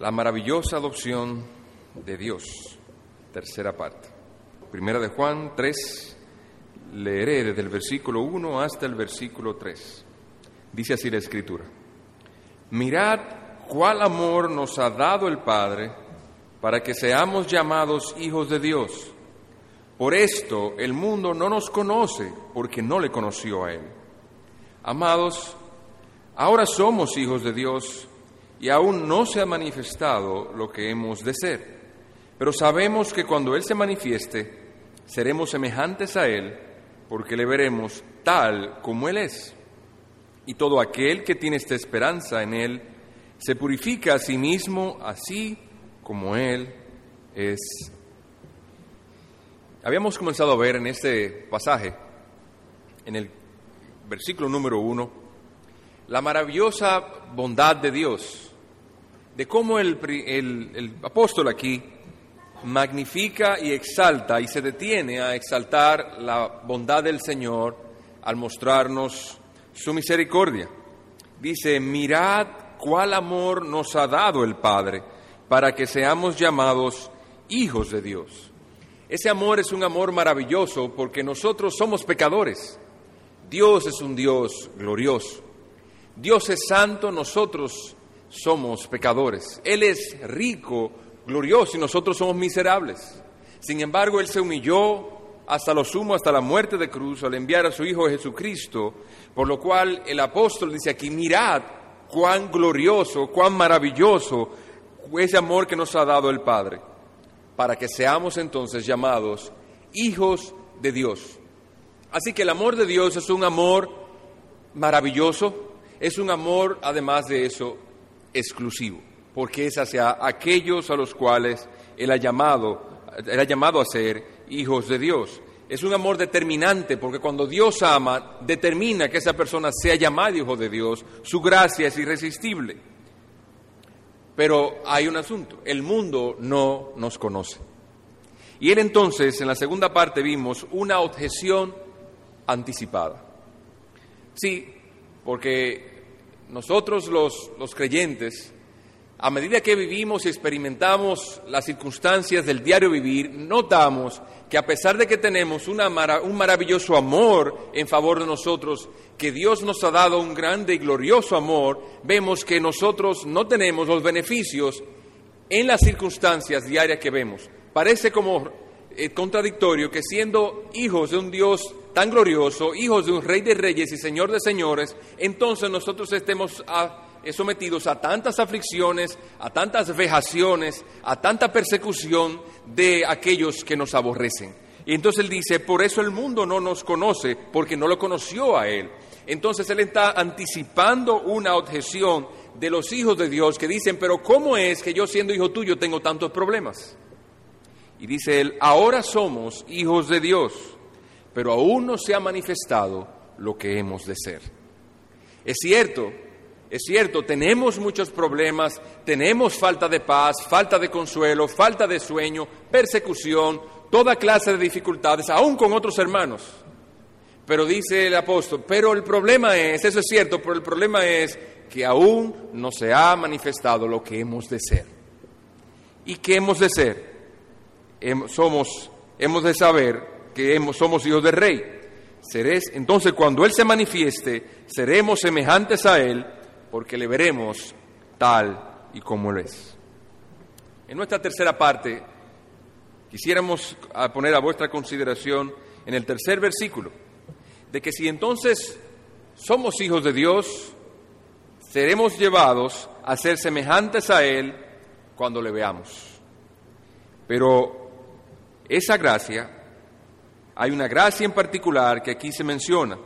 La maravillosa adopción de Dios, tercera parte. Primera de Juan 3, leeré desde el versículo 1 hasta el versículo 3. Dice así la Escritura: Mirad cuál amor nos ha dado el Padre para que seamos llamados hijos de Dios. Por esto el mundo no nos conoce, porque no le conoció a Él. Amados, ahora somos hijos de Dios, y aún no se ha manifestado lo que hemos de ser. Pero sabemos que cuando Él se manifieste, seremos semejantes a Él, porque le veremos tal como Él es. Y todo aquel que tiene esta esperanza en Él, se purifica a sí mismo, así como Él es. Habíamos comenzado a ver en este pasaje, en el versículo número 1, la maravillosa bondad de Dios, de cómo el apóstol aquí magnifica y exalta y se detiene a exaltar la bondad del Señor al mostrarnos su misericordia. Dice: mirad cuál amor nos ha dado el Padre para que seamos llamados hijos de Dios. Ese amor es un amor maravilloso porque nosotros somos pecadores. Dios es un Dios glorioso. Dios es santo, nosotros somos pecadores. Él es rico, glorioso, y nosotros somos miserables. Sin embargo, Él se humilló hasta lo sumo, hasta la muerte de cruz, al enviar a su Hijo Jesucristo, por lo cual el apóstol dice aquí: mirad cuán glorioso, cuán maravilloso ese amor que nos ha dado el Padre, para que seamos entonces llamados hijos de Dios. Así que el amor de Dios es un amor maravilloso, es un amor, además de eso, exclusivo, porque es hacia aquellos a los cuales Él ha llamado a ser hijos de Dios. Es un amor determinante, porque cuando Dios ama, determina que esa persona sea llamada hijo de Dios. Su gracia es irresistible. Pero hay un asunto: el mundo no nos conoce. Y él entonces, en la segunda parte, vimos una objeción anticipada. Sí, porque nosotros los creyentes, a medida que vivimos y experimentamos las circunstancias del diario vivir, notamos que a pesar de que tenemos un maravilloso amor en favor de nosotros, que Dios nos ha dado un grande y glorioso amor, vemos que nosotros no tenemos los beneficios en las circunstancias diarias que vemos. Parece como contradictorio que, siendo hijos de un Dios tan glorioso, hijos de un Rey de Reyes y Señor de Señores, entonces nosotros estemos sometidos a tantas aflicciones, a tantas vejaciones, a tanta persecución de aquellos que nos aborrecen. Y entonces él dice: por eso el mundo no nos conoce, porque no lo conoció a él. Entonces él está anticipando una objeción de los hijos de Dios que dicen: pero ¿cómo es que yo, siendo hijo tuyo, tengo tantos problemas? Y dice él: ahora somos hijos de Dios, pero aún no se ha manifestado lo que hemos de ser. Es cierto, tenemos muchos problemas, tenemos falta de paz, falta de consuelo, falta de sueño, persecución, toda clase de dificultades, aún con otros hermanos. Pero dice el apóstol: pero el problema es, eso es cierto, pero el problema es que aún no se ha manifestado lo que hemos de ser. ¿Y qué hemos de ser? Hemos de saber que somos hijos del Rey. Entonces, cuando Él se manifieste, seremos semejantes a Él, porque le veremos tal y como Él es. En nuestra tercera parte, quisiéramos poner a vuestra consideración en el tercer versículo, de que si entonces somos hijos de Dios, seremos llevados a ser semejantes a Él cuando le veamos. Pero esa gracia, hay una gracia en particular que aquí se menciona,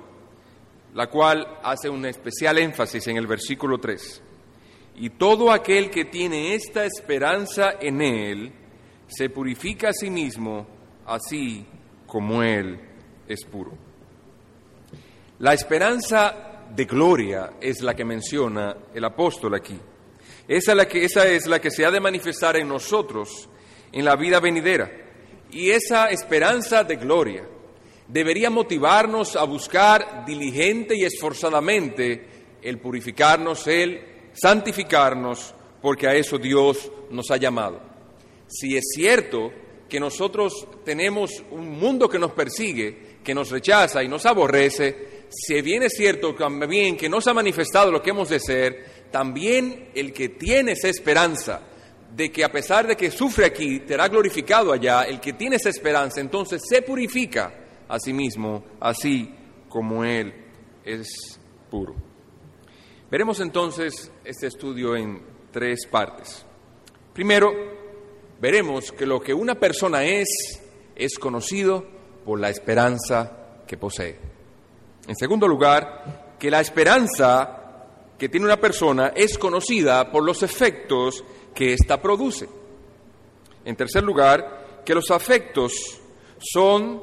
la cual hace un especial énfasis en el versículo 3. Y todo aquel que tiene esta esperanza en Él, se purifica a sí mismo, así como Él es puro. La esperanza de gloria es la que menciona el apóstol aquí. Esa es la que se ha de manifestar en nosotros en la vida venidera. Y esa esperanza de gloria debería motivarnos a buscar diligente y esforzadamente el purificarnos, el santificarnos, porque a eso Dios nos ha llamado. Si es cierto que nosotros tenemos un mundo que nos persigue, que nos rechaza y nos aborrece, si bien es cierto también que nos ha manifestado lo que hemos de ser, también el que tiene esa esperanza de que a pesar de que sufre aquí, será glorificado allá, el que tiene esa esperanza, entonces se purifica a sí mismo, así como Él es puro. Veremos entonces este estudio en tres partes. Primero, veremos que lo que una persona es conocido por la esperanza que posee. En segundo lugar, que la esperanza que tiene una persona es conocida por los efectos que ésta produce. En tercer lugar, que los efectos son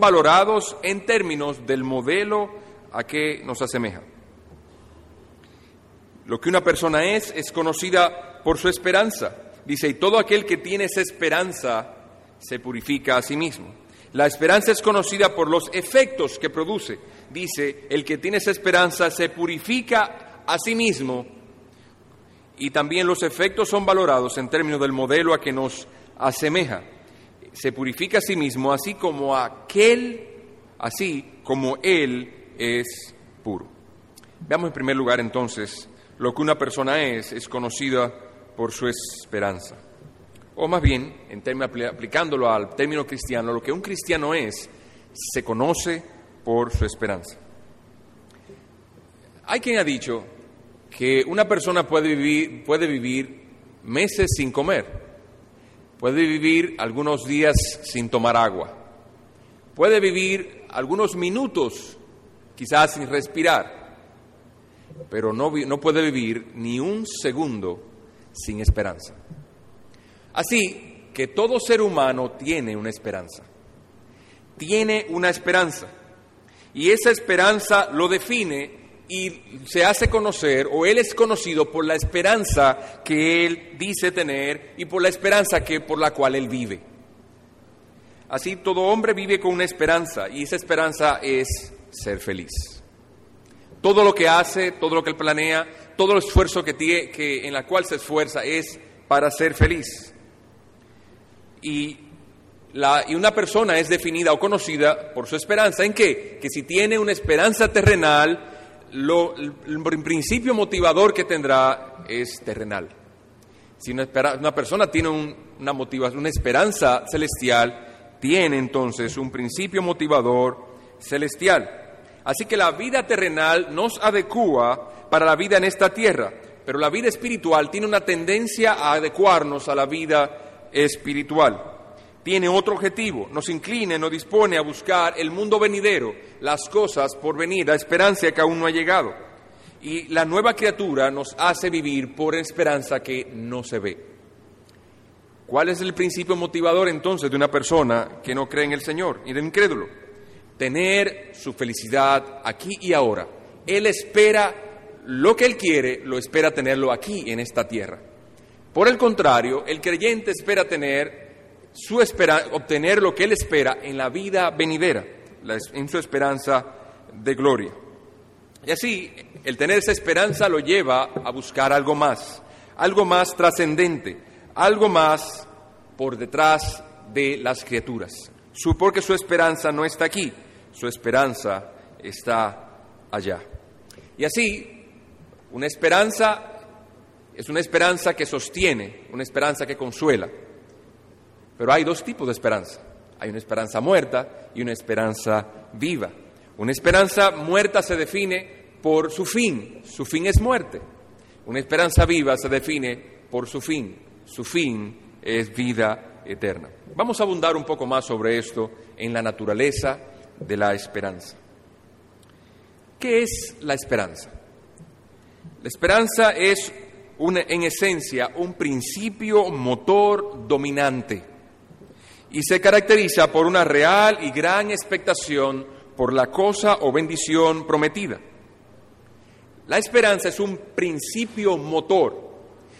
valorados en términos del modelo a que nos asemeja. Lo que una persona es conocida por su esperanza. Dice, y todo aquel que tiene esa esperanza se purifica a sí mismo. La esperanza es conocida por los efectos que produce. Dice, el que tiene esa esperanza se purifica a sí mismo. Y también los efectos son valorados en términos del modelo a que nos asemeja. Se purifica a sí mismo, así como él es puro. Veamos en primer lugar entonces lo que una persona es conocida por su esperanza. O más bien, aplicándolo al término cristiano, lo que un cristiano se conoce por su esperanza. Hay quien ha dicho que una persona puede vivir meses sin comer, puede vivir algunos días sin tomar agua, puede vivir algunos minutos quizás sin respirar, pero no puede vivir ni un segundo sin esperanza. Así que todo ser humano tiene una esperanza. Y esa esperanza lo define y se hace conocer, o él es conocido por la esperanza que él dice tener y por la esperanza por la cual él vive. Así todo hombre vive con una esperanza, y esa esperanza es ser feliz. Todo lo que hace, todo lo que él planea, todo el esfuerzo que tiene, en la cual se esfuerza, es para ser feliz. Y una persona es definida o conocida por su esperanza. ¿En qué? Que si tiene una esperanza terrenal, el principio motivador que tendrá es terrenal. Si una persona tiene una esperanza celestial, tiene entonces un principio motivador celestial. Así que la vida terrenal nos adecua para la vida en esta tierra, pero la vida espiritual tiene una tendencia a adecuarnos a la vida espiritual. Tiene otro objetivo, nos inclina, nos dispone a buscar el mundo venidero, las cosas por venir, la esperanza que aún no ha llegado. Y la nueva criatura nos hace vivir por esperanza que no se ve. ¿Cuál es el principio motivador entonces de una persona que no cree en el Señor y del incrédulo? Tener su felicidad aquí y ahora. Él espera lo que él quiere, lo espera tenerlo aquí en esta tierra. Por el contrario, el creyente espera obtener lo que él espera en la vida venidera, en su esperanza de gloria. Y así, el tener esa esperanza lo lleva a buscar algo más trascendente, algo más por detrás de las criaturas. Porque su esperanza no está aquí. Su esperanza está allá. Y así, una esperanza es una esperanza que sostiene, una esperanza que consuela. Pero hay dos tipos de esperanza. Hay una esperanza muerta y una esperanza viva. Una esperanza muerta se define por su fin. Su fin es muerte. Una esperanza viva se define por su fin. Su fin es vida eterna. Vamos a abundar un poco más sobre esto en la naturaleza de la esperanza. ¿Qué es la esperanza? La esperanza es, en esencia, un principio motor dominante y se caracteriza por una real y gran expectación por la cosa o bendición prometida. La esperanza es un principio motor.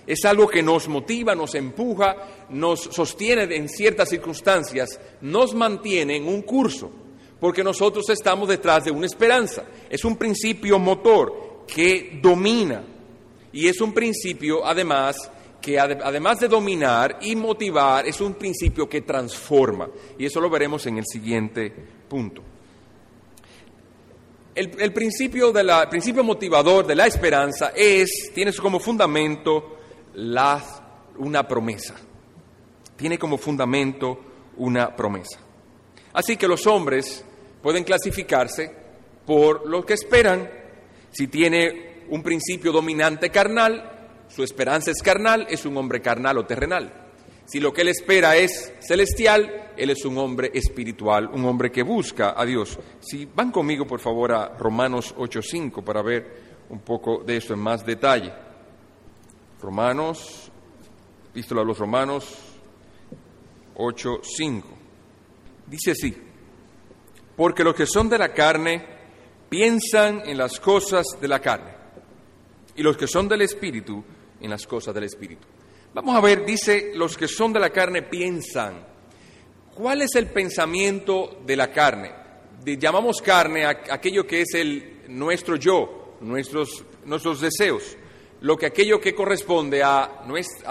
Es algo que nos motiva, nos empuja, nos sostiene en ciertas circunstancias, nos mantiene en un curso, porque nosotros estamos detrás de una esperanza. Es un principio motor que domina Y es un principio, además, que además de dominar y motivar, es un principio que transforma. Y eso lo veremos en el siguiente punto. El principio principio motivador de la esperanza tiene como fundamento una promesa. Tiene como fundamento una promesa. Así que los hombres pueden clasificarse por lo que esperan. Si tiene un principio dominante carnal, su esperanza es carnal, es un hombre carnal o terrenal. Si lo que él espera es celestial, él es un hombre espiritual, un hombre que busca a Dios. Si van conmigo, por favor, a Romanos 8:5 para ver un poco de esto en más detalle. Romanos, epístola a los Romanos 8:5. Dice así: porque los que son de la carne piensan en las cosas de la carne, y los que son del Espíritu en las cosas del Espíritu. Vamos a ver, dice, los que son de la carne piensan. ¿Cuál es el pensamiento de la carne? Llamamos carne a aquello que es nuestro yo, nuestros deseos, aquello que corresponde a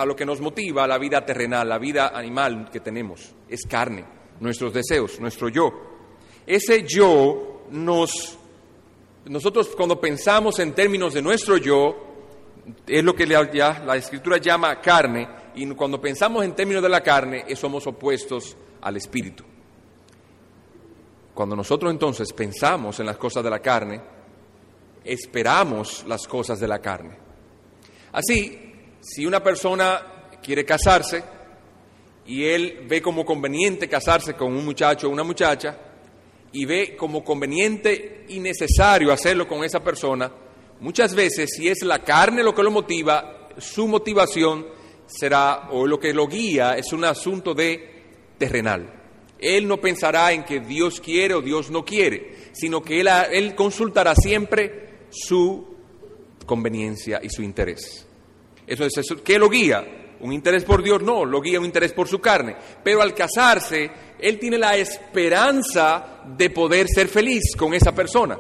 lo que nos motiva a la vida terrenal, la vida animal que tenemos. Es carne, nuestros deseos, nuestro yo. Ese yo nosotros cuando pensamos en términos de nuestro yo, es lo que la Escritura llama carne, y cuando pensamos en términos de la carne, somos opuestos al Espíritu. Cuando nosotros entonces pensamos en las cosas de la carne, esperamos las cosas de la carne. Así, si una persona quiere casarse, y él ve como conveniente casarse con un muchacho o una muchacha, y ve como conveniente y necesario hacerlo con esa persona, muchas veces, si es la carne lo que lo motiva, su motivación será, o lo que lo guía, es un asunto de terrenal. Él no pensará en que Dios quiere o Dios no quiere, sino que él consultará siempre su conveniencia y su interés. Eso es eso. ¿Qué lo guía? ¿Un interés por Dios? No, lo guía un interés por su carne. Pero al casarse, él tiene la esperanza de poder ser feliz con esa persona.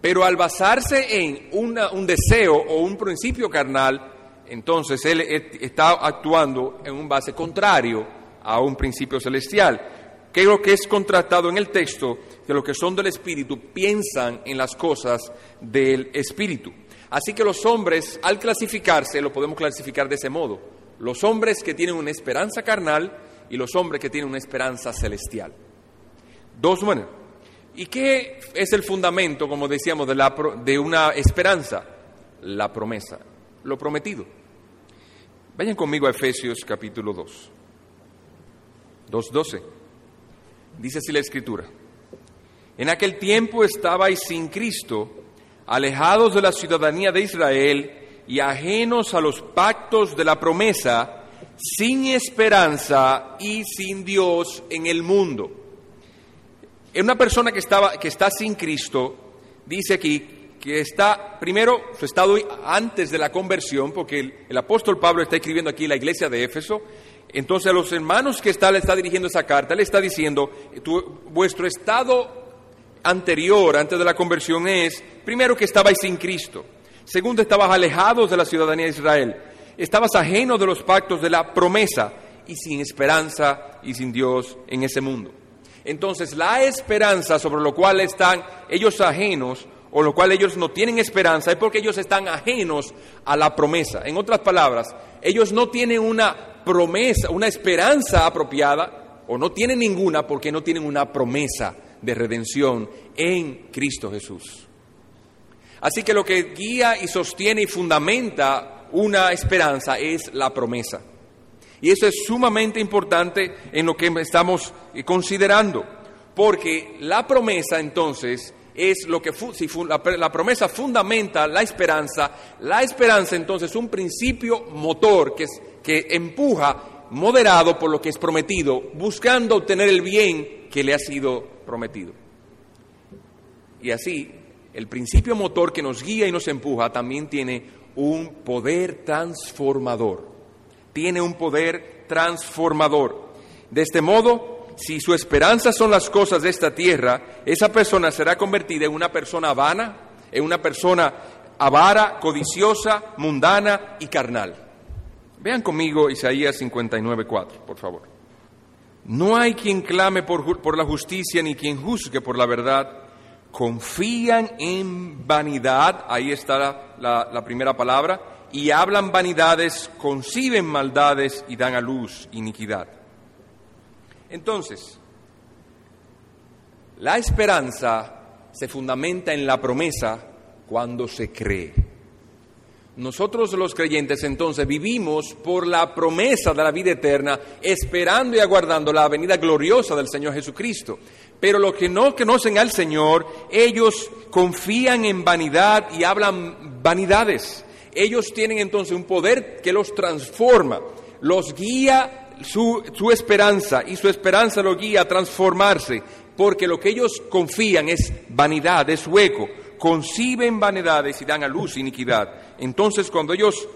Pero al basarse en un deseo o un principio carnal, entonces él está actuando en un base contrario a un principio celestial. Creo que es contrastado en el texto que los que son del Espíritu piensan en las cosas del Espíritu. Así que los hombres, al clasificarse, lo podemos clasificar de ese modo. Los hombres que tienen una esperanza carnal y los hombres que tienen una esperanza celestial. Dos maneras. ¿Y qué es el fundamento, como decíamos, de una esperanza? La promesa, lo prometido. Vayan conmigo a Efesios capítulo 2:12. Dice así la Escritura: en aquel tiempo estabais sin Cristo, alejados de la ciudadanía de Israel y ajenos a los pactos de la promesa, sin esperanza y sin Dios en el mundo. En una persona que está sin Cristo, dice aquí que está, primero, su estado antes de la conversión, porque el apóstol Pablo está escribiendo aquí la iglesia de Éfeso. Entonces, a los hermanos le está dirigiendo esa carta, le está diciendo, vuestro estado anterior, antes de la conversión, es, primero, que estabais sin Cristo. Segundo, estabas alejados de la ciudadanía de Israel. Estabas ajenos de los pactos de la promesa y sin esperanza y sin Dios en ese mundo. Entonces, la esperanza sobre lo cual están ellos ajenos, o lo cual ellos no tienen esperanza, es porque ellos están ajenos a la promesa. En otras palabras, ellos no tienen una promesa, una esperanza apropiada, o no tienen ninguna porque no tienen una promesa de redención en Cristo Jesús. Así que lo que guía y sostiene y fundamenta una esperanza es la promesa. Y eso es sumamente importante en lo que estamos considerando, porque la promesa entonces es lo que, la promesa fundamenta la esperanza entonces es un principio motor que empuja, moderado por lo que es prometido, buscando obtener el bien que le ha sido prometido. Y así, el principio motor que nos guía y nos empuja también tiene un poder transformador. Tiene un poder transformador. De este modo, si su esperanza son las cosas de esta tierra, esa persona será convertida en una persona vana, en una persona avara, codiciosa, mundana y carnal. Vean conmigo Isaías 59:4, por favor. No hay quien clame por la justicia ni quien juzgue por la verdad. Confían en vanidad, ahí está la primera palabra, y hablan vanidades, conciben maldades y dan a luz iniquidad. Entonces, la esperanza se fundamenta en la promesa cuando se cree. Nosotros los creyentes entonces vivimos por la promesa de la vida eterna, esperando y aguardando la venida gloriosa del Señor Jesucristo. Pero los que no conocen al Señor, ellos confían en vanidad y hablan vanidades. Ellos tienen entonces un poder que los transforma, los guía su esperanza, y su esperanza los guía a transformarse, porque lo que ellos confían es vanidad, es hueco. Conciben vanidades y dan a luz iniquidad. Entonces cuando ellos,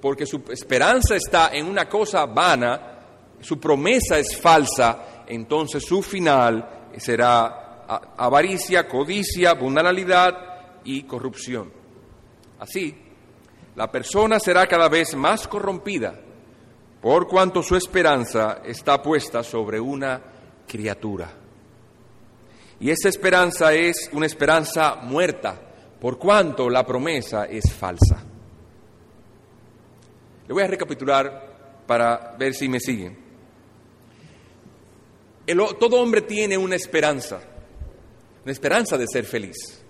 porque su esperanza está en una cosa vana, su promesa es falsa, entonces su final será avaricia, codicia, mundanalidad y corrupción. Así, la persona será cada vez más corrompida, por cuanto su esperanza está puesta sobre una criatura. Y esa esperanza es una esperanza muerta, por cuanto la promesa es falsa. Le voy a recapitular para ver si me siguen. Todo hombre tiene una esperanza de ser feliz.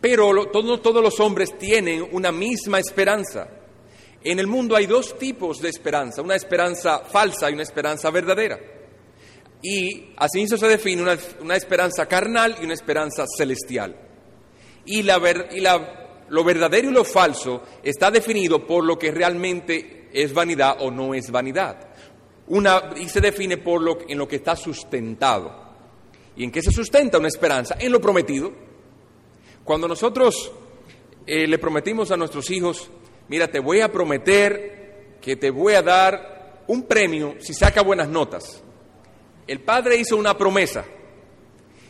Pero todos los hombres tienen una misma esperanza. En el mundo hay dos tipos de esperanza, una esperanza falsa y una esperanza verdadera. Y así se define una esperanza carnal y una esperanza celestial. Y lo verdadero y lo falso está definido por lo que realmente es vanidad o no es vanidad. Y se define en lo que está sustentado. ¿Y en qué se sustenta una esperanza? En lo prometido. Cuando nosotros le prometimos a nuestros hijos, mira, te voy a prometer que te voy a dar un premio si saca buenas notas. El padre hizo una promesa,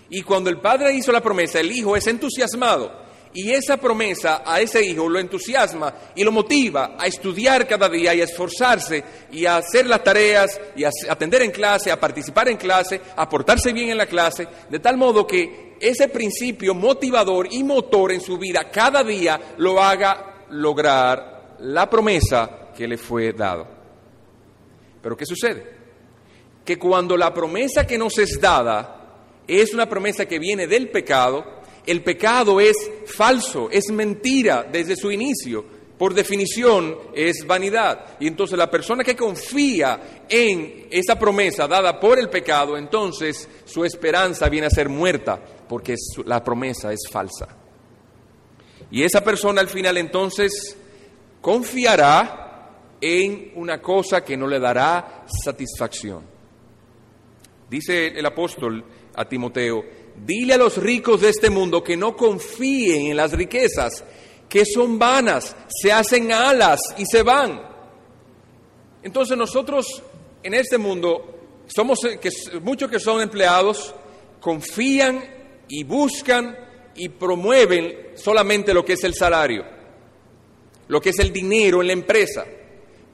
y cuando el padre hizo la promesa, el hijo es entusiasmado, y esa promesa a ese hijo lo entusiasma y lo motiva a estudiar cada día y a esforzarse y a hacer las tareas y a atender en clase, a participar en clase, a portarse bien en la clase, de tal modo que ese principio motivador y motor en su vida cada día lo haga lograr la promesa que le fue dada. ¿Pero qué sucede? Que cuando la promesa que nos es dada es una promesa que viene del pecado, el pecado es falso, es mentira desde su inicio, por definición es vanidad. Y entonces la persona que confía en esa promesa dada por el pecado, entonces su esperanza viene a ser muerta, porque la promesa es falsa. Y esa persona al final entonces confiará en una cosa que no le dará satisfacción. Dice el apóstol a Timoteo, dile a los ricos de este mundo que no confíen en las riquezas, que son vanas, se hacen alas y se van. Entonces nosotros en este mundo, muchos que son empleados, confían y buscan y promueven solamente lo que es el salario, lo que es el dinero en la empresa.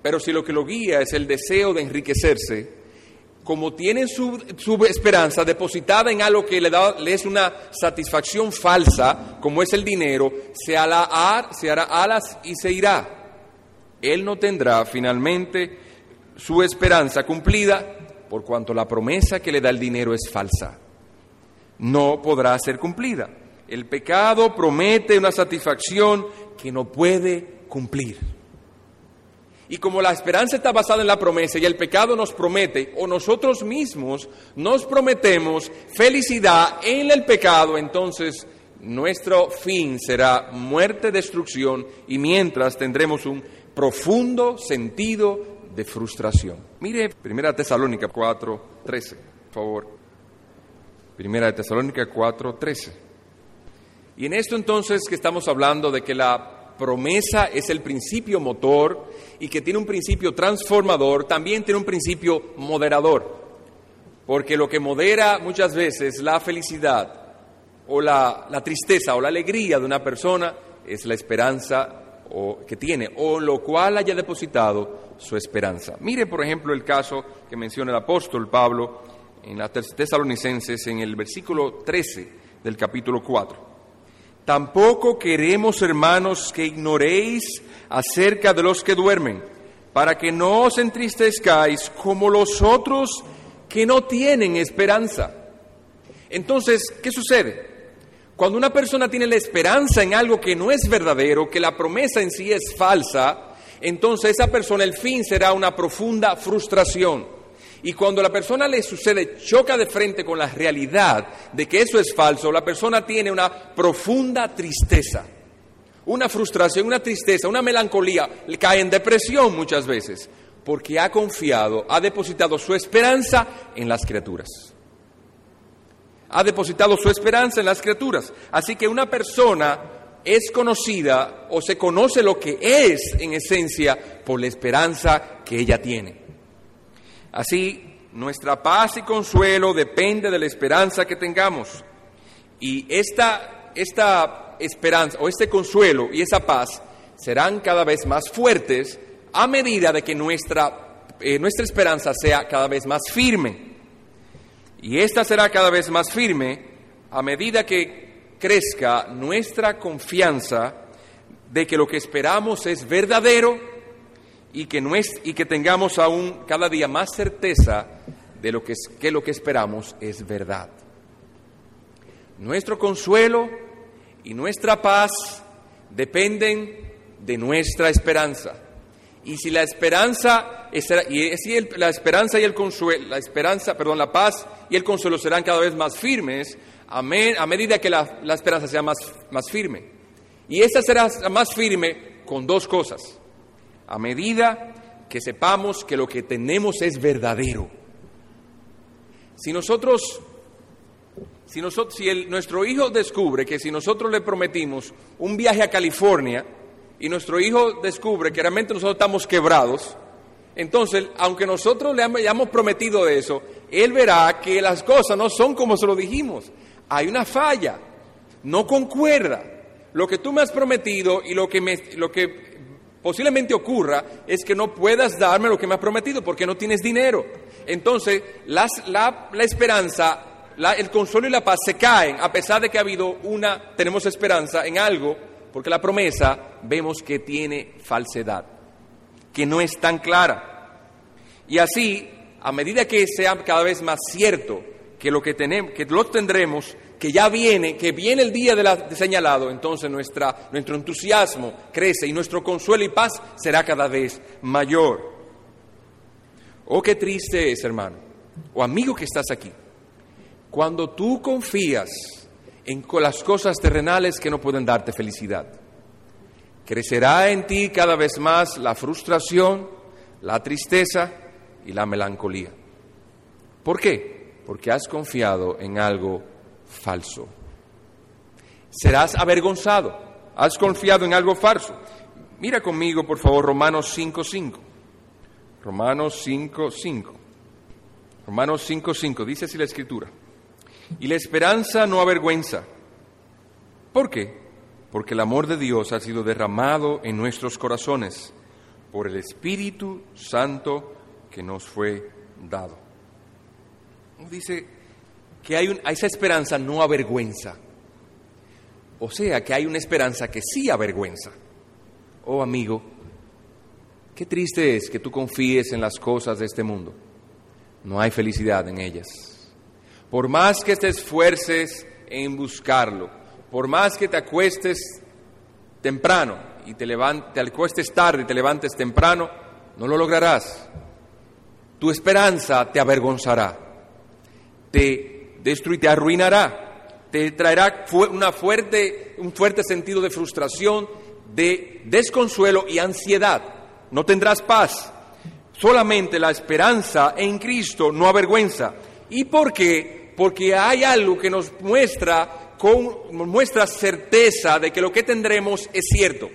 Pero si lo que lo guía es el deseo de enriquecerse, como tienen su esperanza depositada en algo que le es una satisfacción falsa, como es el dinero, se hará alas y se irá. Él no tendrá finalmente su esperanza cumplida, por cuanto la promesa que le da el dinero es falsa. No podrá ser cumplida. El pecado promete una satisfacción que no puede cumplir. Y como la esperanza está basada en la promesa y el pecado nos promete, o nosotros mismos nos prometemos felicidad en el pecado, entonces nuestro fin será muerte, destrucción, y mientras tendremos un profundo sentido de frustración. Mire, Primera Tesalónica 4:13, por favor. Primera Tesalónica 4:13. Y en esto entonces que estamos hablando de que la promesa es el principio motor y que tiene un principio transformador, también tiene un principio moderador, porque lo que modera muchas veces la felicidad o la tristeza o la alegría de una persona es la esperanza que tiene, o lo cual haya depositado su esperanza. Mire, por ejemplo, el caso que menciona el apóstol Pablo en las Tesalonicenses, en el versículo 13 del capítulo 4. Tampoco queremos, hermanos, que ignoréis acerca de los que duermen, para que no os entristezcáis como los otros que no tienen esperanza. Entonces, ¿qué sucede? Cuando una persona tiene la esperanza en algo que no es verdadero, que la promesa en sí es falsa, entonces esa persona, el fin será una profunda frustración. Y cuando a la persona le sucede, choca de frente con la realidad de que eso es falso, la persona tiene una profunda tristeza, una frustración, una tristeza, una melancolía, le cae en depresión muchas veces, porque ha confiado, ha depositado su esperanza en las criaturas. Ha depositado su esperanza en las criaturas. Así que una persona es conocida o se conoce lo que es en esencia por la esperanza que ella tiene. Así, nuestra paz y consuelo depende de la esperanza que tengamos. Y esta esperanza o este consuelo y esa paz serán cada vez más fuertes a medida de que nuestra esperanza sea cada vez más firme. Y esta será cada vez más firme a medida que crezca nuestra confianza de que lo que esperamos es verdadero y que tengamos aún cada día más certeza de lo que esperamos es verdad. Nuestro consuelo y nuestra paz dependen de nuestra esperanza. Y si la esperanza la paz y el consuelo serán cada vez más firmes a medida que la esperanza sea más firme. Y esta será más firme con dos cosas. A medida que sepamos que lo que tenemos es verdadero. Nuestro hijo descubre que si nosotros le prometimos un viaje a California, y nuestro hijo descubre que realmente nosotros estamos quebrados, entonces, aunque nosotros le hayamos prometido eso, él verá que las cosas no son como se lo dijimos. Hay una falla, no concuerda. Lo que tú me has prometido y lo que posiblemente ocurra es que no puedas darme lo que me has prometido porque no tienes dinero. Entonces, la esperanza, el consuelo y la paz se caen, a pesar de que tenemos esperanza en algo, porque la promesa vemos que tiene falsedad, que no es tan clara. Y así, a medida que sea cada vez más cierto que lo tendremos, que ya viene, el día de señalado, entonces nuestro entusiasmo crece y nuestro consuelo y paz será cada vez mayor. Oh, qué triste es, hermano, o amigo que estás aquí, cuando tú confías en las cosas terrenales que no pueden darte felicidad. Crecerá en ti cada vez más la frustración, la tristeza y la melancolía. ¿Por qué? Porque has confiado en algo falso. Serás avergonzado. Has confiado en algo falso. Mira conmigo, por favor, Romanos 5:5. Romanos 5:5. Romanos 5:5. Dice así la Escritura. Y la esperanza no avergüenza. ¿Por qué? Porque el amor de Dios ha sido derramado en nuestros corazones por el Espíritu Santo que nos fue dado. Dice que esa esperanza no avergüenza. O sea, que hay una esperanza que sí avergüenza. Oh, amigo, qué triste es que tú confíes en las cosas de este mundo. No hay felicidad en ellas. Por más que te esfuerces en buscarlo, por más que te acuestes temprano y te acuestes tarde y te levantes temprano, no lo lograrás. Tu esperanza te avergonzará, te destruirá, te arruinará, te traerá un fuerte sentido de frustración, de desconsuelo y ansiedad. No tendrás paz. Solamente la esperanza en Cristo no avergüenza. ¿Y por qué? Porque hay algo que nos muestra certeza de que lo que tendremos es cierto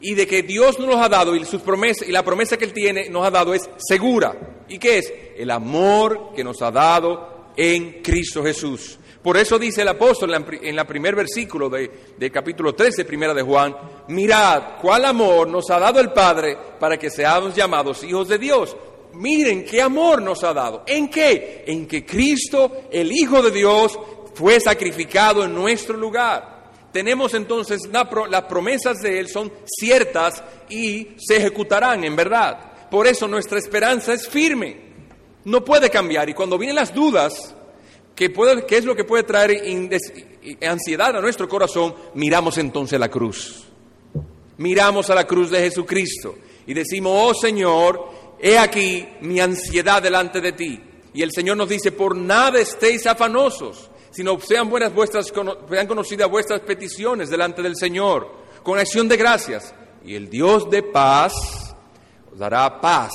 y de que Dios nos lo ha dado y sus promesas y la promesa que Él tiene nos ha dado es segura. ¿Y qué es? El amor que nos ha dado en Cristo Jesús. Por eso dice el apóstol en la primer versículo de capítulo 13, primera de Juan, mirad cuál amor nos ha dado el Padre para que seamos llamados hijos de Dios. Miren qué amor nos ha dado. ¿En qué? En que Cristo, el Hijo de Dios, fue sacrificado en nuestro lugar. Tenemos entonces, las promesas de Él son ciertas y se ejecutarán en verdad. Por eso nuestra esperanza es firme, no puede cambiar. Y cuando vienen las dudas, que es lo que puede traer ansiedad a nuestro corazón, miramos entonces la cruz. Miramos a la cruz de Jesucristo y decimos, oh Señor, he aquí mi ansiedad delante de ti. Y el Señor nos dice, por nada estéis afanosos, sino sean conocidas vuestras peticiones delante del Señor, con acción de gracias. Y el Dios de paz os dará paz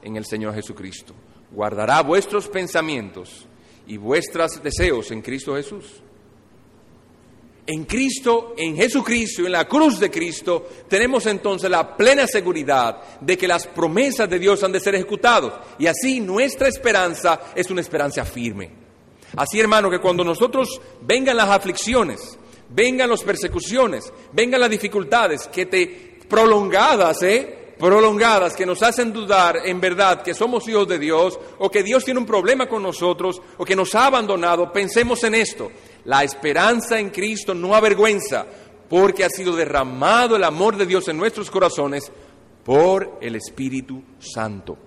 en el Señor Jesucristo. Guardará vuestros pensamientos y vuestros deseos en Cristo Jesús. En Cristo, en Jesucristo, en la cruz de Cristo, tenemos entonces la plena seguridad de que las promesas de Dios han de ser ejecutadas. Y así nuestra esperanza es una esperanza firme. Así, hermano, que cuando nosotros vengan las aflicciones, vengan las persecuciones, vengan las dificultades prolongadas, que nos hacen dudar en verdad que somos hijos de Dios, o que Dios tiene un problema con nosotros, o que nos ha abandonado, pensemos en esto: la esperanza en Cristo no avergüenza, porque ha sido derramado el amor de Dios en nuestros corazones por el Espíritu Santo.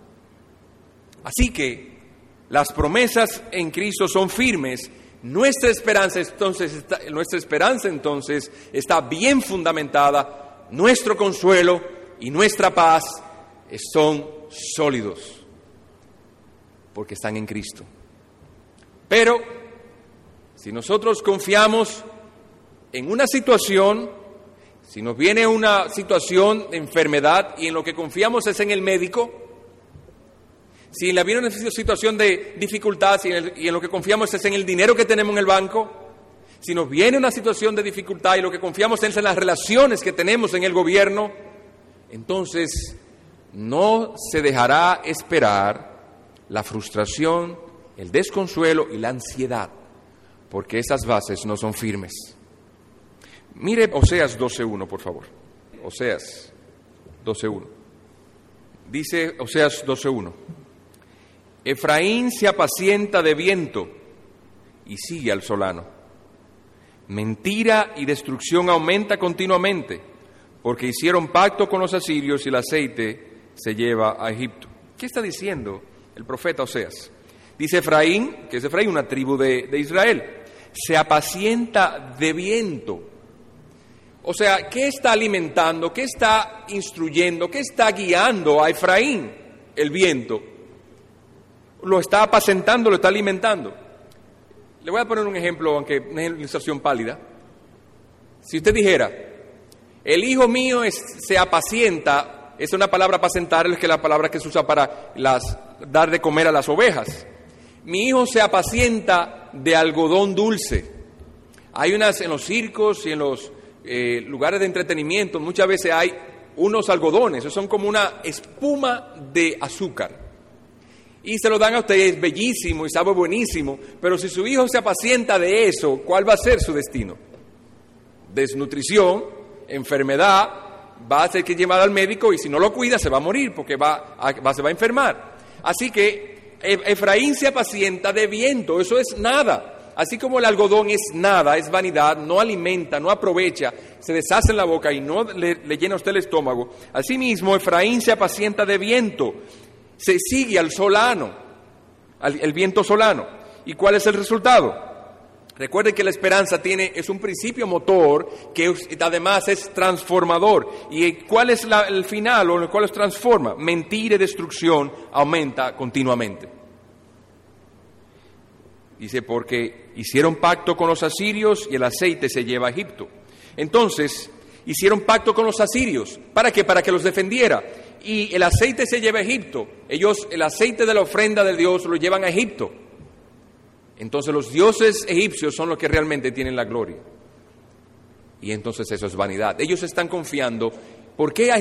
Así que las promesas en Cristo son firmes. Nuestra esperanza entonces está bien fundamentada. Nuestro consuelo y nuestra paz son sólidos porque están en Cristo. Pero si nosotros confiamos en una situación, si nos viene una situación de enfermedad y en lo que confiamos es en el médico, si la viene una situación de dificultad y en lo que confiamos es en el dinero que tenemos en el banco, si nos viene una situación de dificultad y lo que confiamos es en las relaciones que tenemos en el gobierno, entonces no se dejará esperar la frustración, el desconsuelo y la ansiedad, porque esas bases no son firmes. Mire Oseas 12:1, por favor. Oseas 12:1. Dice Oseas 12:1. Efraín se apacienta de viento y sigue al solano. Mentira y destrucción aumenta continuamente, porque hicieron pacto con los asirios y el aceite se lleva a Egipto. ¿Qué está diciendo el profeta Oseas? Dice Efraín, que es Efraín, una tribu de Israel, se apacienta de viento. O sea, ¿qué está alimentando? ¿Qué está instruyendo? ¿Qué está guiando a Efraín? El viento. Lo está apacentando, lo está alimentando. Le voy a poner un ejemplo, aunque no es una ilustración pálida. Si usted dijera, el hijo mío se apacienta, es una palabra apacentar, es que la palabra que se usa para dar de comer a las ovejas. Mi hijo se apacienta de algodón dulce. Hay unas en los circos y en los lugares de entretenimiento, muchas veces hay unos algodones, son como una espuma de azúcar. Y se lo dan a ustedes, bellísimo y sabe buenísimo, pero si su hijo se apacienta de eso, ¿cuál va a ser su destino? Desnutrición, enfermedad, va a ser que llevar al médico y si no lo cuida se va a morir porque se va a enfermar. Así que Efraín se apacienta de viento, eso es nada. Así como el algodón es nada, es vanidad, no alimenta, no aprovecha, se deshace en la boca y no le llena a usted el estómago. Asimismo, Efraín se apacienta de viento. Se sigue al solano, el viento solano. ¿Y cuál es el resultado? Recuerden que la esperanza es un principio motor que además es transformador. ¿Y cuál es el final o el cual los transforma? Mentira y destrucción aumenta continuamente. Dice, porque hicieron pacto con los asirios y el aceite se lleva a Egipto. Entonces, hicieron pacto con los asirios. ¿Para qué? Para que los defendiera. Y el aceite se lleva a Egipto. Ellos, el aceite de la ofrenda de Dios, lo llevan a Egipto. Entonces los dioses egipcios son los que realmente tienen la gloria. Y entonces eso es vanidad. Ellos están confiando. ¿Por qué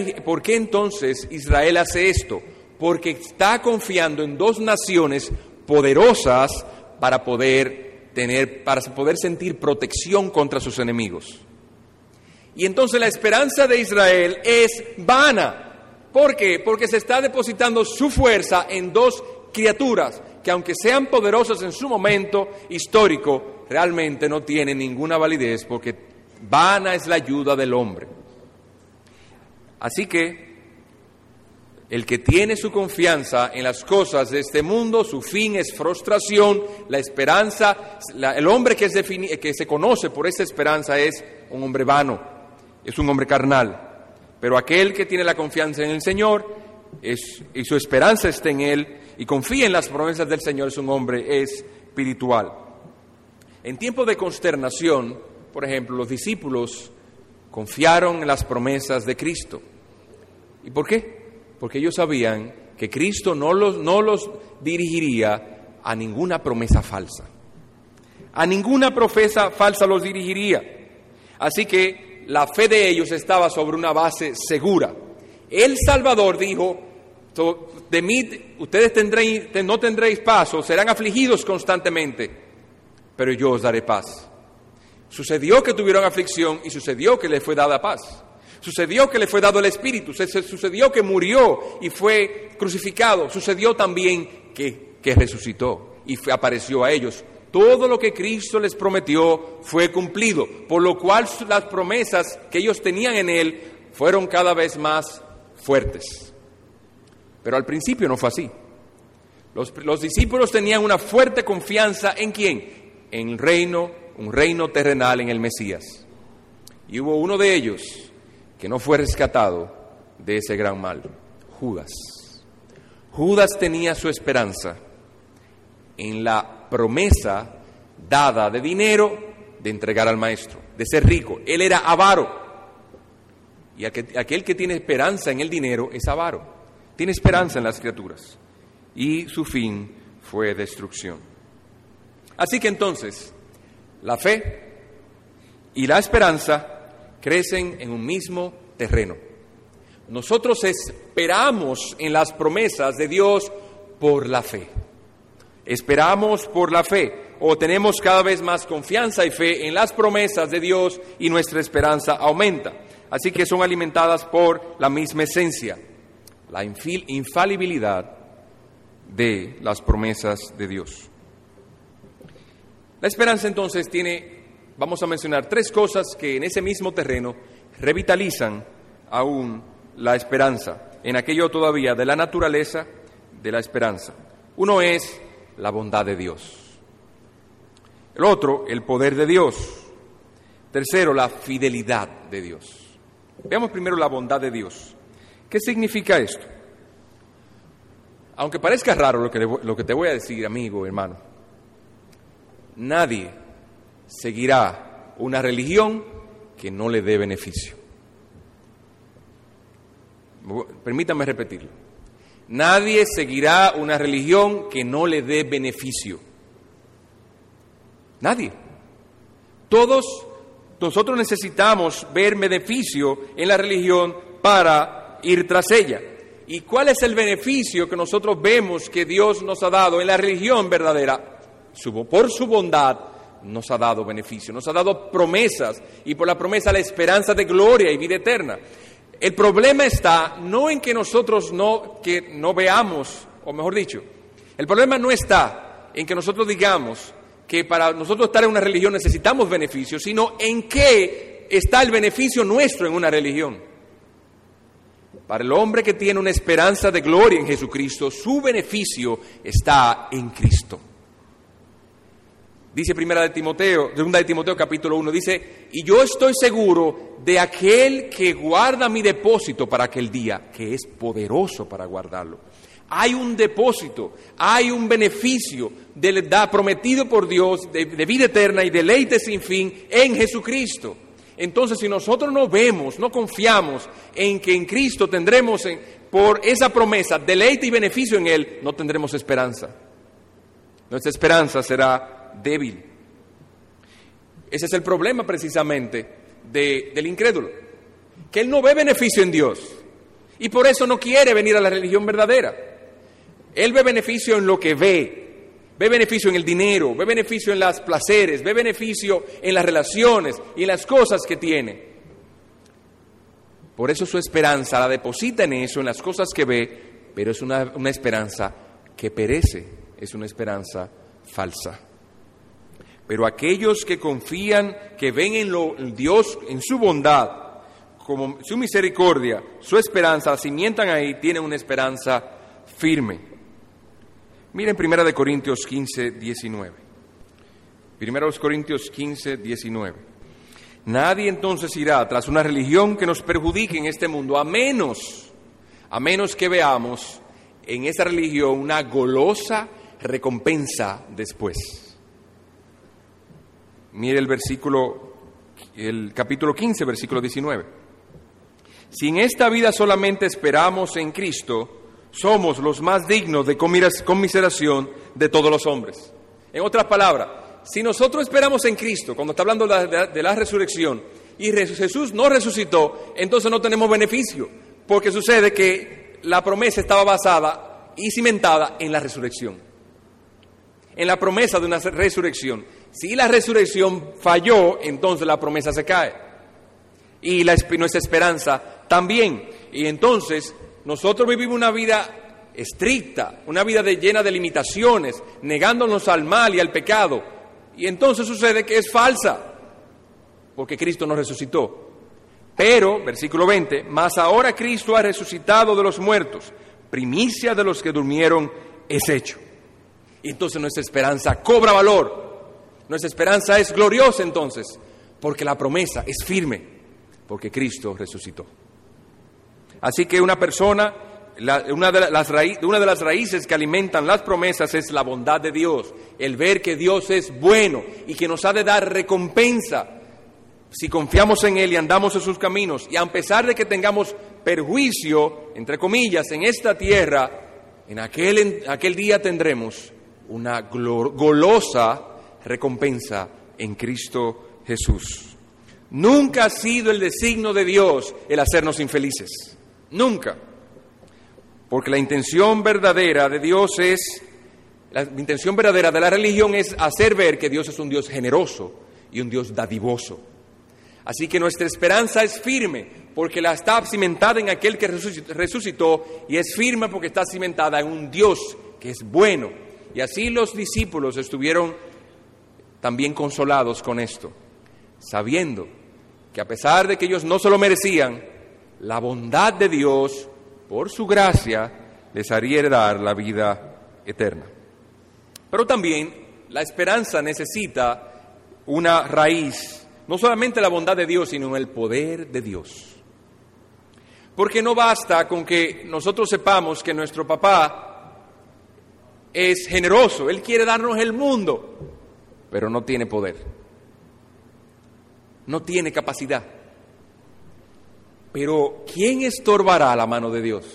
entonces Israel hace esto? Porque está confiando en dos naciones poderosas para poder para poder sentir protección contra sus enemigos. Y entonces la esperanza de Israel es vana. ¿Por qué? Porque se está depositando su fuerza en dos criaturas que, aunque sean poderosas en su momento histórico, realmente no tienen ninguna validez, porque vana es la ayuda del hombre. Así que el que tiene su confianza en las cosas de este mundo, su fin es frustración. La esperanza, el hombre que se conoce por esa esperanza es un hombre vano, es un hombre carnal. Pero aquel que tiene la confianza en el Señor y su esperanza está en Él y confía en las promesas del Señor, es un hombre espiritual. En tiempo de consternación, por ejemplo, los discípulos confiaron en las promesas de Cristo. ¿Y por qué? Porque ellos sabían que Cristo no los dirigiría a ninguna promesa falsa. A ninguna promesa falsa los dirigiría. Así que la fe de ellos estaba sobre una base segura. El Salvador dijo: de mí ustedes no tendréis paz, o serán afligidos constantemente, pero yo os daré paz. Sucedió que tuvieron aflicción y sucedió que les fue dada paz. Sucedió que le fue dado el Espíritu. Sucedió que murió y fue crucificado. Sucedió también que resucitó y apareció a ellos. Todo lo que Cristo les prometió fue cumplido, por lo cual las promesas que ellos tenían en Él fueron cada vez más fuertes. Pero al principio no fue así. Los discípulos tenían una fuerte confianza ¿en quién? En el reino, un reino terrenal, en el Mesías. Y hubo uno de ellos que no fue rescatado de ese gran mal: Judas. Judas tenía su esperanza en la promesa dada de dinero, de entregar al maestro, de ser rico. Él era avaro. Y aquel que tiene esperanza en el dinero es avaro. Tiene esperanza en las criaturas. Y su fin fue destrucción. Así que entonces, la fe y la esperanza crecen en un mismo terreno. Nosotros esperamos en las promesas de Dios por la fe. Esperamos por la fe, o tenemos cada vez más confianza y fe en las promesas de Dios, y nuestra esperanza aumenta. Así que son alimentadas por la misma esencia, la infalibilidad de las promesas de Dios. La esperanza entonces vamos a mencionar tres cosas que en ese mismo terreno revitalizan aún la esperanza, en aquello todavía de la naturaleza de la esperanza. Uno es la bondad de Dios. El otro, el poder de Dios. Tercero, la fidelidad de Dios. Veamos primero la bondad de Dios. ¿Qué significa esto? Aunque parezca raro lo que te voy a decir, amigo, hermano, nadie seguirá una religión que no le dé beneficio. Permítanme repetirlo. Nadie seguirá una religión que no le dé beneficio. Nadie. Todos nosotros necesitamos ver beneficio en la religión para ir tras ella. ¿Y cuál es el beneficio que nosotros vemos que Dios nos ha dado en la religión verdadera? Por su bondad nos ha dado beneficio, nos ha dado promesas, y por la promesa la esperanza de gloria y vida eterna. El problema está no en que nosotros no veamos, o mejor dicho, el problema no está en que nosotros digamos que para nosotros estar en una religión necesitamos beneficios, sino en qué está el beneficio nuestro en una religión. Para el hombre que tiene una esperanza de gloria en Jesucristo, su beneficio está en Cristo. Dice Segunda de Timoteo capítulo 1, dice: y yo estoy seguro de aquel que guarda mi depósito para aquel día, que es poderoso para guardarlo. Hay un depósito, hay un beneficio prometido por Dios de vida eterna y deleite sin fin en Jesucristo. Entonces, si nosotros no confiamos en que en Cristo tendremos por esa promesa deleite y beneficio en Él, no tendremos esperanza. Nuestra esperanza será débil. Ese es el problema precisamente del incrédulo, que él no ve beneficio en Dios y por eso no quiere venir a la religión verdadera. Él ve beneficio en lo que ve, Ve beneficio en el dinero, ve beneficio en los placeres, ve beneficio en las relaciones y en las cosas que tiene. Por eso su esperanza la deposita en eso, en las cosas que ve, pero es una esperanza que perece, es una esperanza falsa. Pero aquellos que confían, que ven en Dios, en su bondad, como su misericordia, su esperanza, la cimientan ahí, tienen una esperanza firme. Miren Primera de Corintios 15, 19. Primera de Corintios 15, 19. Nadie entonces irá tras una religión que nos perjudique en este mundo, a menos que veamos en esa religión una golosa recompensa después. Mire el capítulo 15, versículo 19. Si en esta vida solamente esperamos en Cristo, somos los más dignos de conmiseración de todos los hombres. En otras palabras, si nosotros esperamos en Cristo, cuando está hablando de la resurrección, y Jesús no resucitó, entonces no tenemos beneficio, porque sucede que la promesa estaba basada y cimentada en la resurrección, en la promesa de una resurrección. Si la resurrección falló, entonces la promesa se cae, y nuestra esperanza también. Y entonces nosotros vivimos una vida estricta, una vida llena de limitaciones, negándonos al mal y al pecado. Y entonces sucede que es falsa, porque Cristo nos resucitó. Pero, versículo 20, mas ahora Cristo ha resucitado de los muertos, primicia de los que durmieron es hecho. Y entonces nuestra esperanza cobra valor, nuestra esperanza es gloriosa entonces, porque la promesa es firme, porque Cristo resucitó. Así que una persona, una de las raíces que alimentan las promesas es la bondad de Dios, el ver que Dios es bueno y que nos ha de dar recompensa si confiamos en Él y andamos en sus caminos. Y a pesar de que tengamos perjuicio, entre comillas, en esta tierra, en aquel día tendremos una golosa recompensa en Cristo Jesús. Nunca ha sido el designio de Dios el hacernos infelices. Nunca, porque la intención verdadera de la religión es hacer ver que Dios es un Dios generoso y un Dios dadivoso. Así que nuestra esperanza es firme, porque la está cimentada en aquel que resucitó, y es firme porque está cimentada en un Dios que es bueno. Y así los discípulos estuvieron también consolados con esto, sabiendo que a pesar de que ellos no se lo merecían, la bondad de Dios, por su gracia, les haría heredar la vida eterna. Pero también la esperanza necesita una raíz, no solamente la bondad de Dios, sino el poder de Dios. Porque no basta con que nosotros sepamos que nuestro papá es generoso, él quiere darnos el mundo, pero no tiene poder, no tiene capacidad. Pero, ¿quién estorbará la mano de Dios?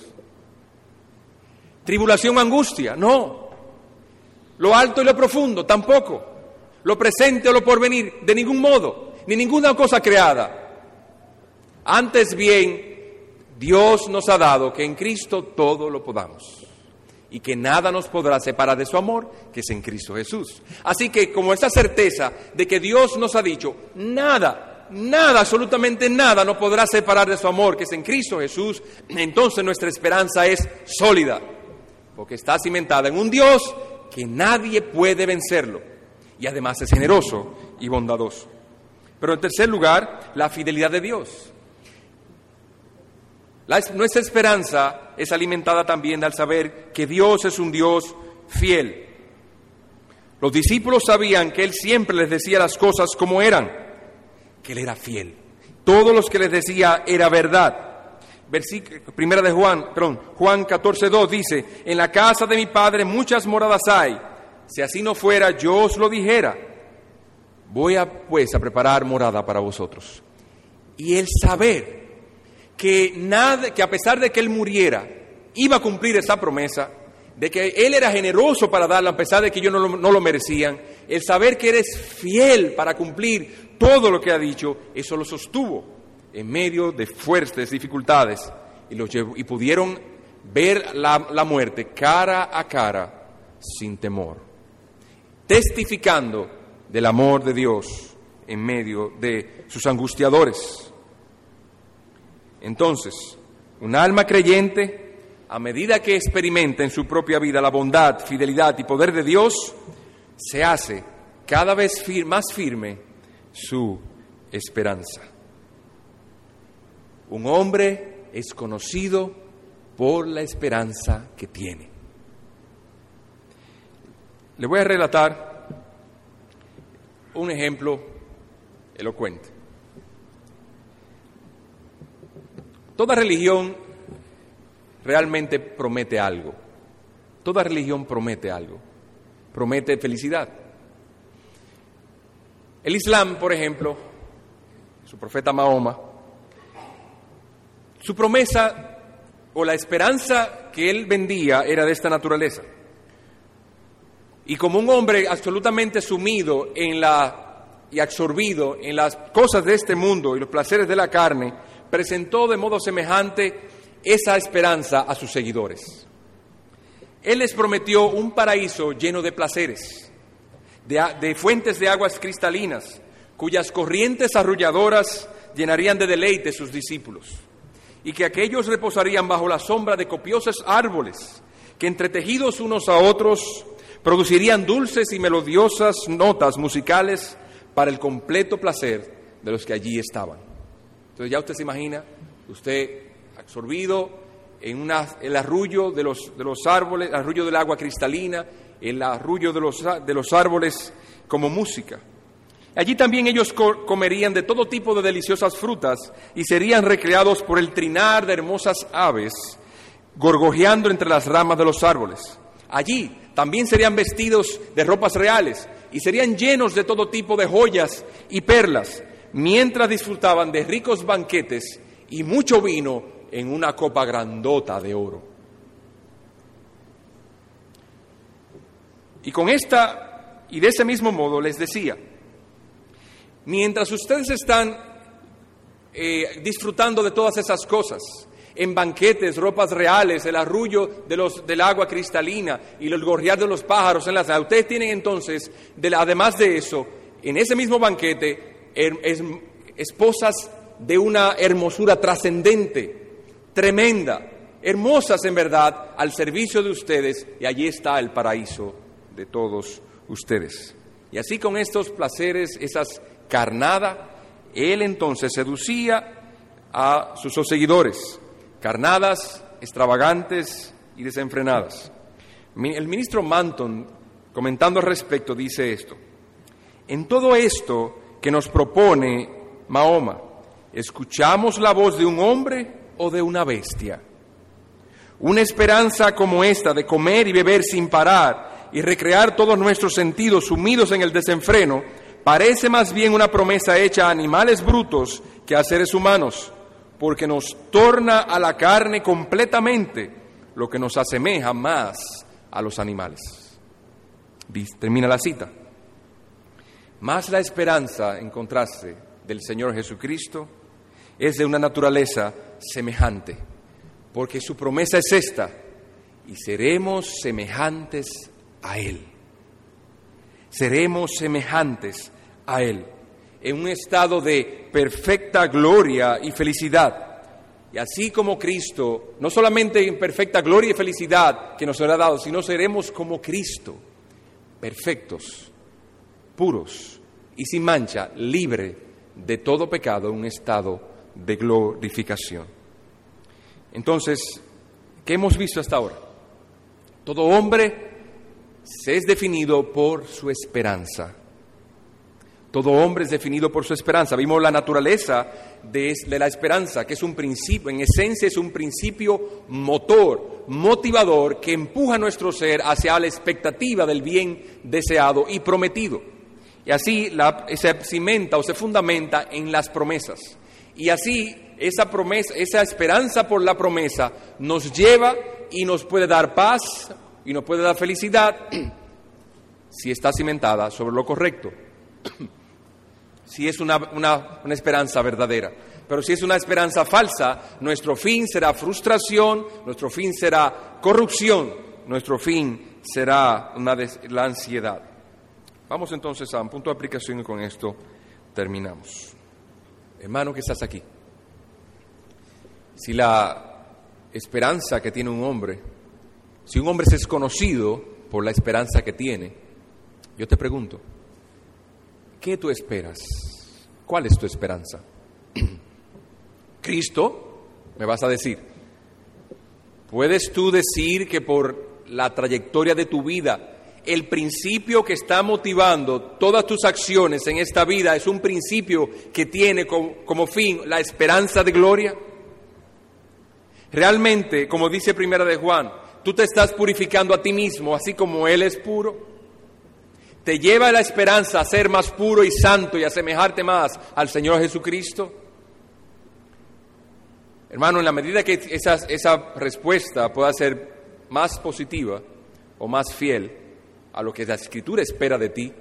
¿Tribulación, angustia? No. ¿Lo alto y lo profundo? Tampoco. ¿Lo presente o lo porvenir? De ningún modo, ni ninguna cosa creada. Antes bien, Dios nos ha dado que en Cristo todo lo podamos, y que nada nos podrá separar de su amor, que es en Cristo Jesús. Así que, como esta certeza de que Dios nos ha dicho, nada, absolutamente nada nos podrá separar de su amor, que es en Cristo Jesús, entonces nuestra esperanza es sólida, porque está cimentada en un Dios que nadie puede vencerlo, y además es generoso y bondadoso. Pero en tercer lugar, la fidelidad de Dios. Nuestra esperanza es alimentada también al saber que Dios es un Dios fiel. Los discípulos sabían que Él siempre les decía las cosas como eran, que Él era fiel. Todos los que les decía era verdad. Juan 14:2 dice, en la casa de mi Padre muchas moradas hay. Si así no fuera, yo os lo dijera. Voy pues a preparar morada para vosotros. Y el saber que a pesar de que Él muriera, iba a cumplir esa promesa, de que Él era generoso para darla, a pesar de que ellos no lo merecían, el saber que eres fiel para cumplir todo lo que ha dicho, eso lo sostuvo en medio de fuertes dificultades, y pudieron ver la muerte cara a cara sin temor. testificando del amor de Dios en medio de sus angustiadores. Entonces, un alma creyente, a medida que experimenta en su propia vida la bondad, fidelidad y poder de Dios, se hace cada vez más firme su esperanza. Un hombre es conocido por la esperanza que tiene. Le voy a relatar un ejemplo elocuente. Toda religión realmente promete algo. Toda religión promete algo. Promete felicidad. El Islam, por ejemplo, su profeta Mahoma, su promesa o la esperanza que él vendía era de esta naturaleza. Y como un hombre absolutamente sumido y absorbido en las cosas de este mundo y los placeres de la carne, presentó de modo semejante esa esperanza a sus seguidores. Él les prometió un paraíso lleno de placeres, de fuentes de aguas cristalinas, cuyas corrientes arrulladoras llenarían de deleite sus discípulos, y que aquellos reposarían bajo la sombra de copiosos árboles, que entretejidos unos a otros producirían dulces y melodiosas notas musicales para el completo placer de los que allí estaban. Entonces ya usted se imagina, usted absorbido en el arrullo de los árboles, el arrullo del agua cristalina, el arrullo de los árboles como música. Allí también ellos comerían de todo tipo de deliciosas frutas y serían recreados por el trinar de hermosas aves, gorgojeando entre las ramas de los árboles. Allí también serían vestidos de ropas reales y serían llenos de todo tipo de joyas y perlas, mientras disfrutaban de ricos banquetes y mucho vino en una copa grandota de oro. Y con esta, y de ese mismo modo les decía, mientras ustedes están disfrutando de todas esas cosas, en banquetes, ropas reales, el arrullo del agua cristalina y los gorjear de los pájaros en las aves. Ustedes tienen entonces, además de eso, en ese mismo banquete, esposas de una hermosura trascendente, tremenda, hermosas en verdad, al servicio de ustedes, y allí está el paraíso de todos ustedes. Y así con estos placeres, esas carnadas, él entonces seducía a sus seguidores. Carnadas, extravagantes y desenfrenadas. El ministro Manton, comentando al respecto, dice esto: en todo esto que nos propone Mahoma, ¿escuchamos la voz de un hombre o de una bestia? Una esperanza como esta de comer y beber sin parar y recrear todos nuestros sentidos sumidos en el desenfreno parece más bien una promesa hecha a animales brutos que a seres humanos, porque nos torna a la carne completamente, lo que nos asemeja más a los animales. Termina la cita. Más la esperanza, en contraste, del Señor Jesucristo es de una naturaleza semejante, porque su promesa es esta: y seremos semejantes a Él. Seremos semejantes a Él, en un estado de perfecta gloria y felicidad. Y así como Cristo, no solamente en perfecta gloria y felicidad que nos será dado, sino seremos como Cristo, perfectos, puros y sin mancha, libre de todo pecado, en un estado de glorificación. Entonces, ¿qué hemos visto hasta ahora? Todo hombre se es definido por su esperanza. Todo hombre es definido por su esperanza. Vimos la naturaleza de la esperanza, que es un principio, en esencia es un principio motor, motivador, que empuja a nuestro ser hacia la expectativa del bien deseado y prometido. Y así se cimenta o se fundamenta en las promesas. Y así esa esperanza por la promesa nos lleva y nos puede dar paz y nos puede dar felicidad si está cimentada sobre lo correcto. Si es una esperanza verdadera. Pero si es una esperanza falsa, nuestro fin será frustración, nuestro fin será corrupción, nuestro fin será la ansiedad. Vamos entonces a un punto de aplicación y con esto terminamos. Hermano que estás aquí, si la esperanza que tiene un hombre, si un hombre es conocido por la esperanza que tiene, yo te pregunto, ¿qué tú esperas? ¿Cuál es tu esperanza? Cristo, me vas a decir. ¿Puedes tú decir que por la trayectoria de tu vida, el principio que está motivando todas tus acciones en esta vida es un principio que tiene como fin la esperanza de gloria? Realmente, como dice Primera de Juan, tú te estás purificando a ti mismo, así como Él es puro. ¿Te lleva la esperanza a ser más puro y santo y asemejarte más al Señor Jesucristo? Hermano, en la medida que esa respuesta pueda ser más positiva o más fiel a lo que la Escritura espera de ti,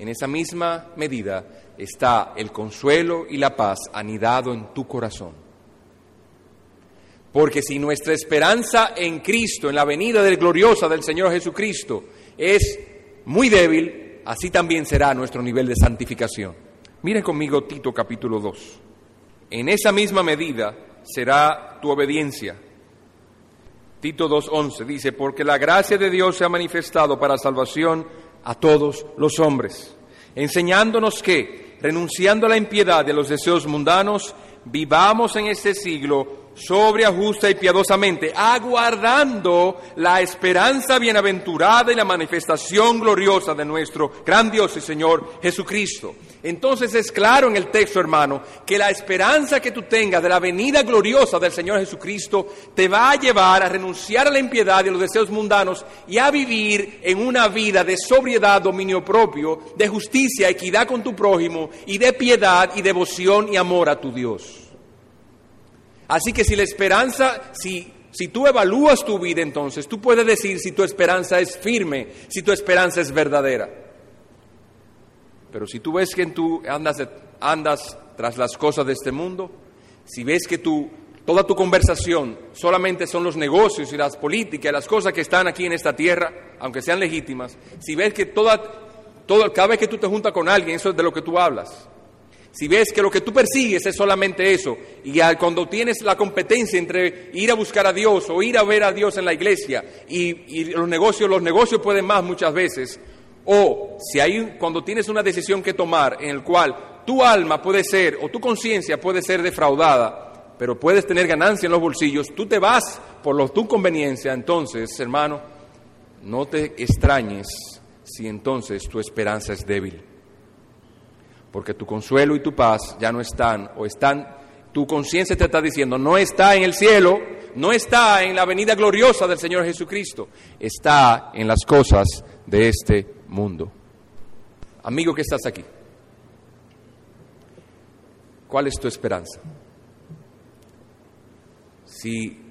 en esa misma medida está el consuelo y la paz anidado en tu corazón. Porque si nuestra esperanza en Cristo, en la venida gloriosa del Señor Jesucristo, es muy débil, así también será nuestro nivel de santificación. Miren conmigo Tito capítulo 2. En esa misma medida será tu obediencia. Tito 2:11 dice, porque la gracia de Dios se ha manifestado para salvación a todos los hombres, enseñándonos que, renunciando a la impiedad de los deseos mundanos, vivamos en este siglo sobria, justa y piadosamente, aguardando la esperanza bienaventurada y la manifestación gloriosa de nuestro gran Dios y Señor Jesucristo. Entonces es claro en el texto, hermano, que la esperanza que tú tengas de la venida gloriosa del Señor Jesucristo te va a llevar a renunciar a la impiedad y a los deseos mundanos y a vivir en una vida de sobriedad, dominio propio, de justicia, equidad con tu prójimo y de piedad y devoción y amor a tu Dios. Así que si la esperanza, si tú evalúas tu vida, entonces tú puedes decir si tu esperanza es firme, si tu esperanza es verdadera. Pero si tú ves que tú andas tras las cosas de este mundo, si ves que toda tu conversación solamente son los negocios y las políticas, las cosas que están aquí en esta tierra, aunque sean legítimas, si ves que cada vez que tú te juntas con alguien, eso es de lo que tú hablas. Si ves que lo que tú persigues es solamente eso, y cuando tienes la competencia entre ir a buscar a Dios o ir a ver a Dios en la iglesia, y los negocios pueden más muchas veces, o si cuando tienes una decisión que tomar en el cual tu alma puede ser, o tu conciencia puede ser defraudada, pero puedes tener ganancia en los bolsillos, tú te vas por tu conveniencia, entonces, hermano, no te extrañes si entonces tu esperanza es débil. Porque tu consuelo y tu paz ya no están, tu conciencia te está diciendo, no está en el cielo, no está en la venida gloriosa del Señor Jesucristo, está en las cosas de este mundo. Amigo que estás aquí, ¿cuál es tu esperanza? Si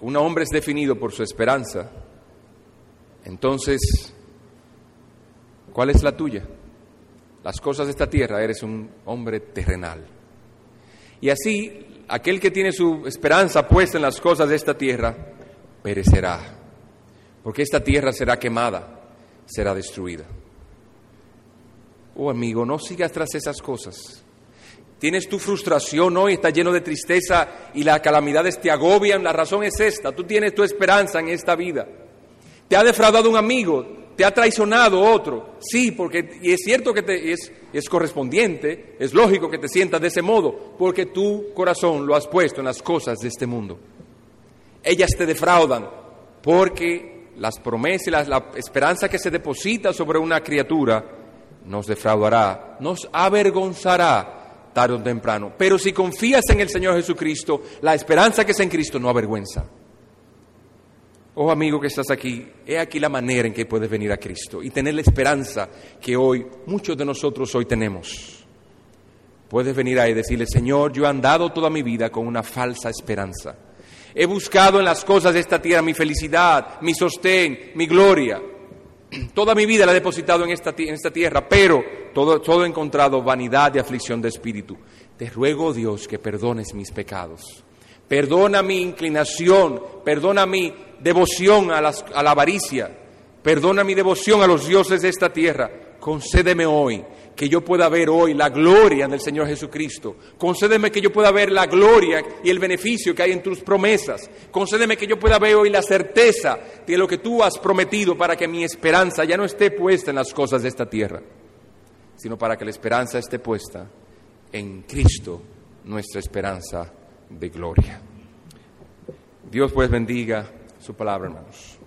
un hombre es definido por su esperanza, entonces, ¿cuál es la tuya? Las cosas de esta tierra, eres un hombre terrenal. Y así, aquel que tiene su esperanza puesta en las cosas de esta tierra, perecerá. Porque esta tierra será quemada, será destruida. Oh, amigo, no sigas tras esas cosas. Tienes tu frustración hoy, está lleno de tristeza y las calamidades te agobian. La razón es esta, tú tienes tu esperanza en esta vida. Te ha defraudado un amigo, te ha traicionado otro, sí, porque y es cierto que es correspondiente, es lógico que te sientas de ese modo, porque tu corazón lo has puesto en las cosas de este mundo. Ellas te defraudan, porque las promesas y la esperanza que se deposita sobre una criatura nos defraudará, nos avergonzará tarde o temprano. Pero si confías en el Señor Jesucristo, la esperanza que es en Cristo no avergüenza. Oh, amigo que estás aquí, he aquí la manera en que puedes venir a Cristo y tener la esperanza que hoy, muchos de nosotros hoy tenemos. Puedes venir ahí y decirle, Señor, yo he andado toda mi vida con una falsa esperanza. He buscado en las cosas de esta tierra mi felicidad, mi sostén, mi gloria. Toda mi vida la he depositado en esta tierra, pero todo he encontrado vanidad y aflicción de espíritu. Te ruego, Dios, que perdones mis pecados. Perdona mi inclinación, perdona mi devoción a la avaricia, perdona mi devoción a los dioses de esta tierra. concédeme hoy que yo pueda ver hoy la gloria del Señor Jesucristo. Concédeme que yo pueda ver la gloria y el beneficio que hay en tus promesas. Concédeme que yo pueda ver hoy la certeza de lo que tú has prometido, para que mi esperanza ya no esté puesta en las cosas de esta tierra, sino para que la esperanza esté puesta en Cristo, nuestra esperanza de gloria. Dios pues bendiga su palabra, hermanos.